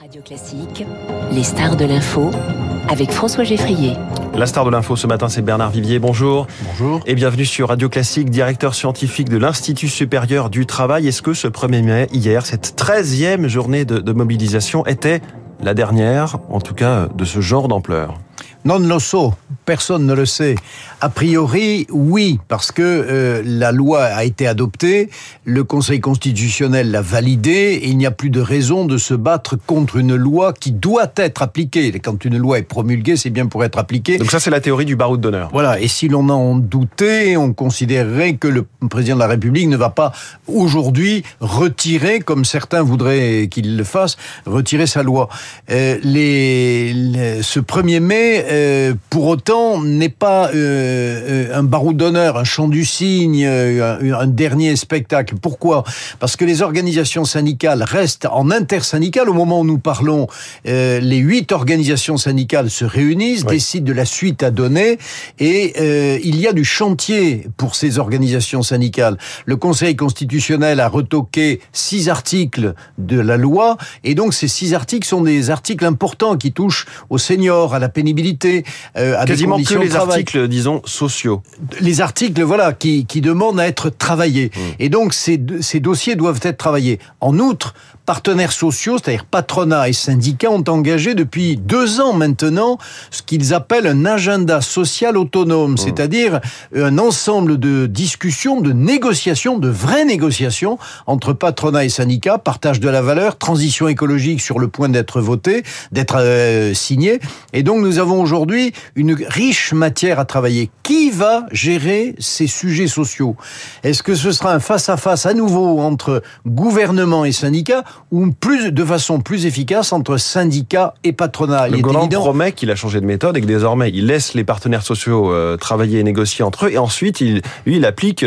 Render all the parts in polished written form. Radio Classique, les stars de l'info, avec François Geffrier. La star de l'info ce matin, c'est Bernard Vivier. Bonjour. Bonjour. Et bienvenue sur Radio Classique, directeur scientifique de l'Institut supérieur du travail. Est-ce que ce 1er mai, hier, cette 13e journée de mobilisation était la dernière, en tout cas, de ce genre d'ampleur ? Non, non, personne ne le sait. A priori, oui, parce que la loi a été adoptée, le Conseil constitutionnel l'a validée, et il n'y a plus de raison de se battre contre une loi qui doit être appliquée. Quand une loi est promulguée, c'est bien pour être appliquée. Donc ça, c'est la théorie du barreau de d'honneur. Voilà, et si l'on en doutait, on considérerait que le président de la République ne va pas aujourd'hui retirer, comme certains voudraient qu'il le fasse, retirer sa loi. Ce 1er mai... pour autant, n'est pas un barreau d'honneur, un chant du cygne, un dernier spectacle. Pourquoi ? Parce que les organisations syndicales restent en intersyndicale. Au moment où nous parlons, les 8 organisations syndicales se réunissent, oui, décident de la suite à donner, et il y a du chantier pour ces organisations syndicales. Le Conseil constitutionnel a retoqué 6 articles de la loi, et donc ces 6 articles sont des articles importants qui touchent aux seniors, à la pénibilité, à quasiment des que les articles, disons, sociaux. Les articles, voilà, qui demandent à être travaillés. Mmh. Et donc, ces dossiers doivent être travaillés. En outre, partenaires sociaux, c'est-à-dire patronat et syndicats, ont engagé depuis 2 ans maintenant ce qu'ils appellent un agenda social autonome, c'est-à-dire un ensemble de discussions, de négociations, de vraies négociations entre patronat et syndicats, partage de la valeur, transition écologique sur le point d'être votée, d'être signée. Et donc, nous avons aujourd'hui une riche matière à travailler. Qui va gérer ces sujets sociaux ? Est-ce que ce sera un face-à-face à nouveau entre gouvernement et syndicats, ou de façon plus efficace entre syndicats et patronat ? Le Gouvernement promet qu'il a changé de méthode et que désormais il laisse les partenaires sociaux travailler et négocier entre eux, et ensuite il applique...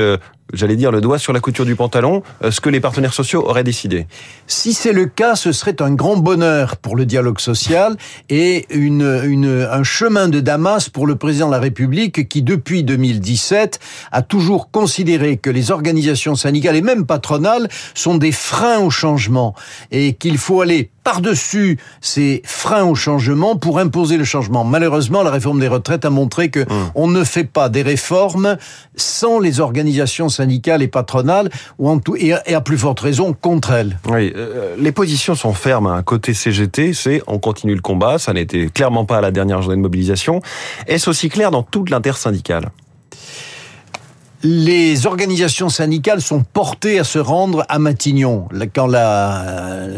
j'allais dire le doigt sur la couture du pantalon, ce que les partenaires sociaux auraient décidé. Si c'est le cas, ce serait un grand bonheur pour le dialogue social et un chemin de Damas pour le président de la République qui, depuis 2017, a toujours considéré que les organisations syndicales et même patronales sont des freins au changement et qu'il faut aller par-dessus ces freins au changement pour imposer le changement. Malheureusement, la réforme des retraites a montré que on ne fait pas des réformes sans les organisations syndicales et patronales, et à plus forte raison contre elles. Oui, les positions sont fermes. Hein. Côté CGT, c'est on continue le combat. Ça n'était clairement pas à la dernière journée de mobilisation. Est-ce aussi clair dans toute l'intersyndicale ? Les organisations syndicales sont portées à se rendre à Matignon. Quand la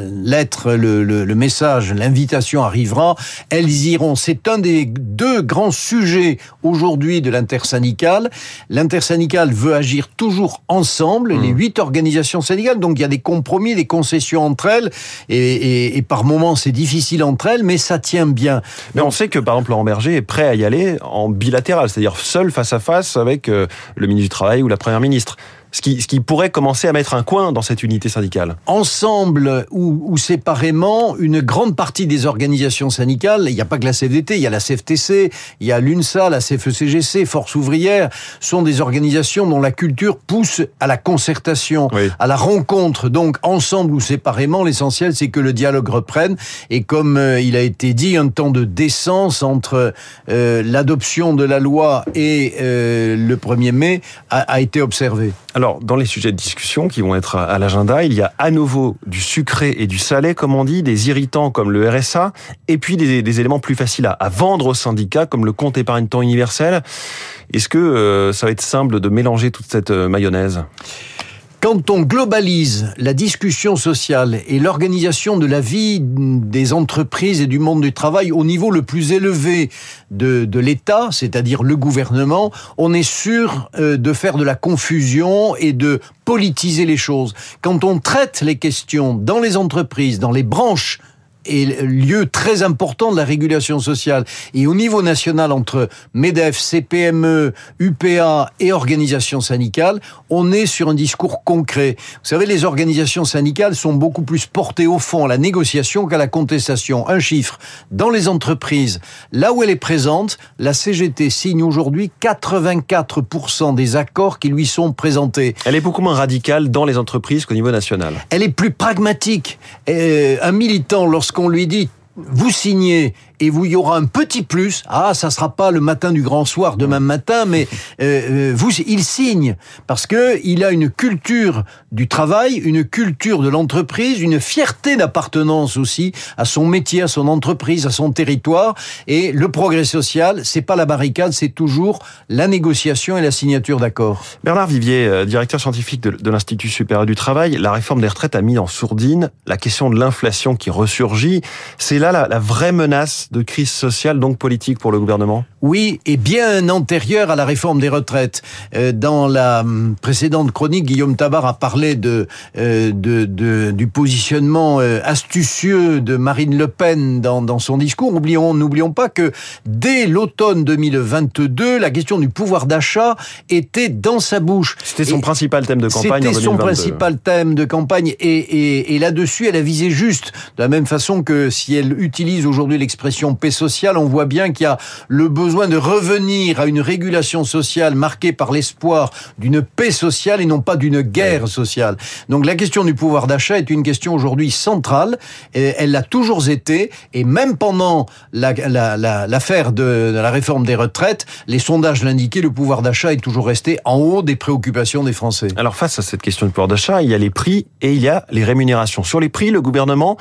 lettre, le message, l'invitation arrivera, elles iront. C'est un des 2 grands sujets aujourd'hui de l'intersyndicale. L'intersyndicale veut agir toujours ensemble, les 8 organisations syndicales. Donc il y a des compromis, des concessions entre elles, et par moments c'est difficile entre elles, mais ça tient bien. Mais on sait que par exemple Laurent Berger est prêt à y aller en bilatéral, c'est-à-dire seul face à face avec le ministre du Travail ou la Première ministre. Ce qui pourrait commencer à mettre un coin dans cette unité syndicale. Ensemble ou séparément, une grande partie des organisations syndicales, il n'y a pas que la CFDT, il y a la CFTC, il y a l'UNSA, la CFE-CGC, Force Ouvrière, sont des organisations dont la culture pousse à la concertation, oui, à la rencontre. Donc, ensemble ou séparément, l'essentiel, c'est que le dialogue reprenne. Et comme il a été dit, un temps de décence entre l'adoption de la loi et le 1er mai a été observé. Alors, dans les sujets de discussion qui vont être à l'agenda, il y a à nouveau du sucré et du salé, comme on dit, des irritants comme le RSA, et puis des éléments plus faciles à vendre aux syndicats, comme le compte épargne-temps universel. Est-ce que ça va être simple de mélanger toute cette mayonnaise ? Quand on globalise la discussion sociale et l'organisation de la vie des entreprises et du monde du travail au niveau le plus élevé de l'État, c'est-à-dire le gouvernement, on est sûr de faire de la confusion et de politiser les choses. Quand on traite les questions dans les entreprises, dans les branches, et lieu très important de la régulation sociale. Et au niveau national, entre MEDEF, CPME, UPA et organisations syndicales, on est sur un discours concret. Vous savez, les organisations syndicales sont beaucoup plus portées au fond à la négociation qu'à la contestation. Un chiffre, dans les entreprises, là où elle est présente, la CGT signe aujourd'hui 84% des accords qui lui sont présentés. Elle est beaucoup moins radicale dans les entreprises qu'au niveau national. Elle est plus pragmatique. Un militant, lorsque lorsqu'on lui dit vous signez et vous y aura un petit plus. Ah, ça sera pas le matin du grand soir demain matin, mais il signe parce que il a une culture du travail, une culture de l'entreprise, une fierté d'appartenance aussi à son métier, à son entreprise, à son territoire. Et le progrès social, c'est pas la barricade, c'est toujours la négociation et la signature d'accords. Bernard Vivier, directeur scientifique de l'Institut supérieur du travail, la réforme des retraites a mis en sourdine la question de l'inflation qui ressurgit. C'est là la vraie menace de crise sociale, donc politique pour le gouvernement? Oui, et bien antérieure à la réforme des retraites. Dans la précédente chronique, Guillaume Tabar a parlé du positionnement astucieux de Marine Le Pen dans son discours. N'oublions pas que dès l'automne 2022, la question du pouvoir d'achat était dans sa bouche. C'était son principal thème de campagne en 2022. C'était son principal thème de campagne et là-dessus, elle a visé juste. De la même façon que si elle utilise aujourd'hui l'expression paix sociale, on voit bien qu'il y a le besoin de revenir à une régulation sociale marquée par l'espoir d'une paix sociale et non pas d'une guerre sociale. Donc la question du pouvoir d'achat est une question aujourd'hui centrale, et elle l'a toujours été, et même pendant l'affaire de la réforme des retraites, les sondages l'indiquaient, le pouvoir d'achat est toujours resté en haut des préoccupations des Français. Alors face à cette question du pouvoir d'achat, il y a les prix et il y a les rémunérations. Sur les prix, le gouvernement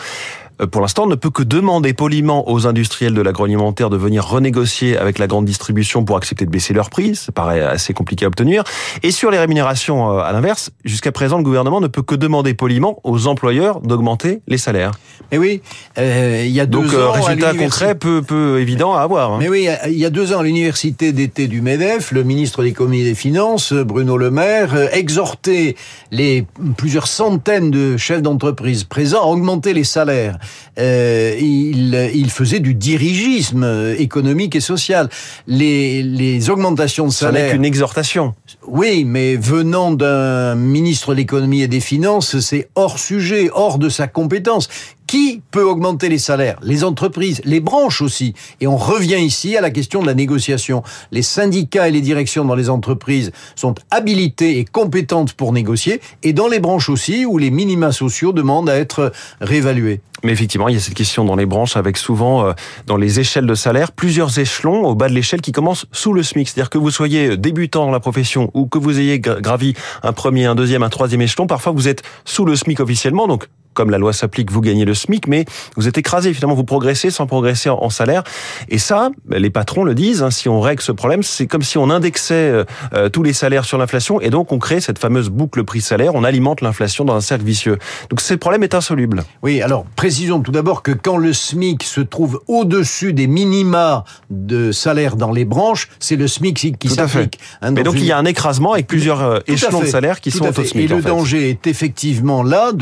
pour l'instant, ne peut que demander poliment aux industriels de l'agroalimentaire de venir renégocier avec la grande distribution pour accepter de baisser leurs prix. Ça paraît assez compliqué à obtenir. Et sur les rémunérations, à l'inverse, jusqu'à présent, le gouvernement ne peut que demander poliment aux employeurs d'augmenter les salaires. Mais oui, il y a deux ans... Donc, résultat concret peu évident à avoir. Hein. Mais oui, il y a 2 ans, à l'université d'été du MEDEF, le ministre de l'économie et des finances, Bruno Le Maire, exhortait les plusieurs centaines de chefs d'entreprise présents à augmenter les salaires. Il faisait du dirigisme économique et social. Les augmentations de salaire... Ça n'est qu'une exhortation. Oui, mais venant d'un ministre de l'économie et des finances, c'est hors sujet, hors de sa compétence. Qui peut augmenter les salaires? Les entreprises, les branches aussi. Et on revient ici à la question de la négociation. Les syndicats et les directions dans les entreprises sont habilités et compétentes pour négocier, et dans les branches aussi, où les minima sociaux demandent à être réévalués. Mais effectivement, il y a cette question dans les branches, avec souvent, dans les échelles de salaire, plusieurs échelons au bas de l'échelle qui commencent sous le SMIC. C'est-à-dire que vous soyez débutant dans la profession ou que vous ayez gravi un premier, un deuxième, un troisième échelon, parfois vous êtes sous le SMIC officiellement, donc comme la loi s'applique, vous gagnez le SMIC, mais vous êtes écrasé. Finalement, vous progressez sans progresser en salaire. Et ça, les patrons le disent, hein, si on règle ce problème, c'est comme si on indexait tous les salaires sur l'inflation et donc on crée cette fameuse boucle prix-salaire, on alimente l'inflation dans un cercle vicieux. Donc ce problème est insoluble. Oui, alors précisons tout d'abord que quand le SMIC se trouve au-dessus des minima de salaire dans les branches, c'est le SMIC qui s'applique. Hein, mais donc il y a un écrasement avec plusieurs échelons de salaire qui sont au SMIC. Et le danger est effectivement là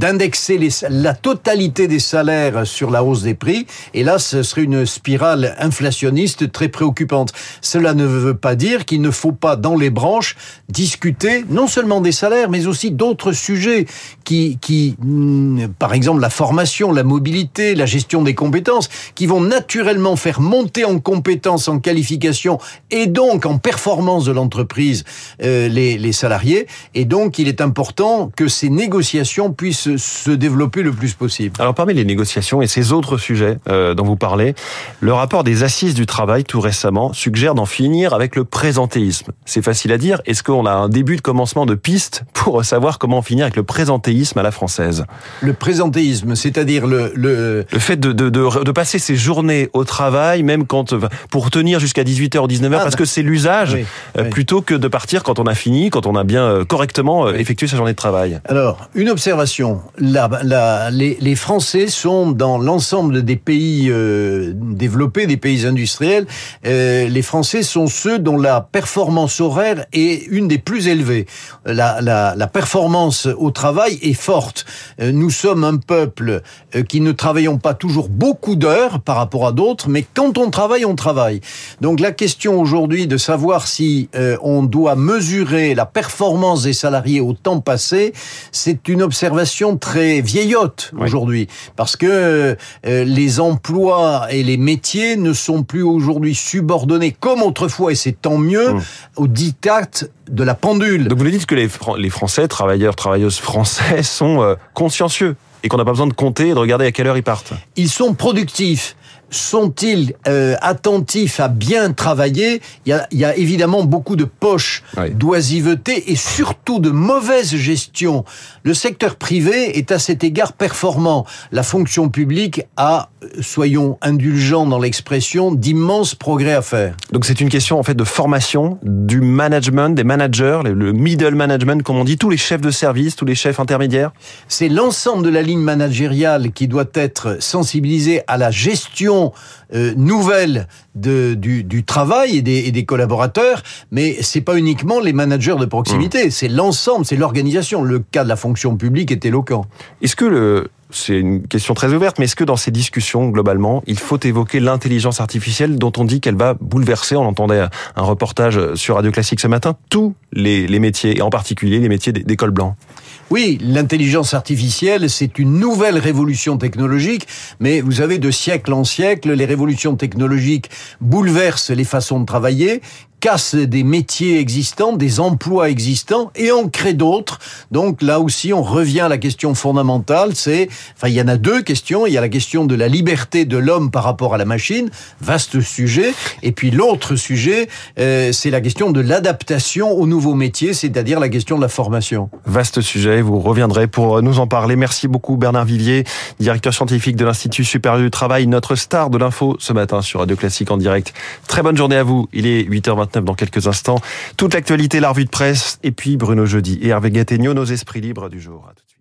d'indexer la totalité des salaires sur la hausse des prix, et là, ce serait une spirale inflationniste très préoccupante. Cela ne veut pas dire qu'il ne faut pas, dans les branches, discuter non seulement des salaires, mais aussi d'autres sujets qui par exemple la formation, la mobilité, la gestion des compétences, qui vont naturellement faire monter en compétences, en qualification, et donc en performance de l'entreprise, les salariés, et donc il est important que ces négociations puissent se développer le plus possible. Alors parmi les négociations et ces autres sujets dont vous parlez, le rapport des Assises du Travail tout récemment suggère d'en finir avec le présentéisme. C'est facile à dire, est-ce qu'on a un début de commencement de piste pour savoir comment en finir avec le présentéisme à la française? Le présentéisme, c'est-à-dire le fait de passer ses journées au travail, même quand pour tenir jusqu'à 18h ou 19h, parce que c'est l'usage, plutôt que de partir quand on a fini, quand on a bien correctement effectué sa journée de travail. Alors, une observation. Les Français sont dans l'ensemble des pays développés, des pays industriels, les Français sont ceux dont la performance horaire est une des plus élevées. La performance au travail est forte. Nous sommes un peuple qui ne travaillons pas toujours beaucoup d'heures par rapport à d'autres, mais quand on travaille, on travaille. Donc la question aujourd'hui de savoir si on doit mesurer la performance des salariés au temps passé, c'est une observation très vieillotte aujourd'hui, parce que les emplois et les métiers ne sont plus aujourd'hui subordonnés comme autrefois, et c'est tant mieux, au diktat de la pendule. Donc vous nous dites que les Français, travailleurs, travailleuses français, sont consciencieux et qu'on n'a pas besoin de compter et de regarder à quelle heure ils partent. Ils sont productifs. Sont-ils attentifs à bien travailler ? Il y a évidemment beaucoup de poches, oui, d'oisiveté et surtout de mauvaise gestion. Le secteur privé est à cet égard performant. La fonction publique a, soyons indulgents dans l'expression, d'immenses progrès à faire. Donc c'est une question en fait de formation, du management, des managers, le middle management, comme on dit, tous les chefs de service, tous les chefs intermédiaires. C'est l'ensemble de la ligne managériale qui doit être sensibilisée à la gestion nouvelle du travail et des collaborateurs, mais c'est pas uniquement les managers de proximité, c'est l'ensemble, c'est l'organisation. Le cas de la fonction publique est éloquent. Est-ce que c'est une question très ouverte, mais est-ce que dans ces discussions, globalement, il faut évoquer l'intelligence artificielle dont on dit qu'elle va bouleverser, on entendait un reportage sur Radio Classique ce matin, tous les métiers, et en particulier les métiers des cols blancs? Oui, l'intelligence artificielle, c'est une nouvelle révolution technologique, mais vous savez, de siècle en siècle, les révolutions technologiques bouleversent les façons de travailler, casse des métiers existants, des emplois existants, et en crée d'autres. Donc là aussi, on revient à la question fondamentale, il y en a deux questions. Il y a la question de la liberté de l'homme par rapport à la machine, vaste sujet. Et puis l'autre sujet, c'est la question de l'adaptation aux nouveaux métiers, c'est-à-dire la question de la formation. Vaste sujet, vous reviendrez pour nous en parler. Merci beaucoup Bernard Vivier, directeur scientifique de l'Institut supérieur du travail, notre star de l'info ce matin sur Radio Classique en direct. Très bonne journée à vous, il est 8h29. Dans quelques instants, toute l'actualité, la revue de presse, et puis Bruno Jeudy et Hervé Gattegno, nos esprits libres du jour. À tout de suite.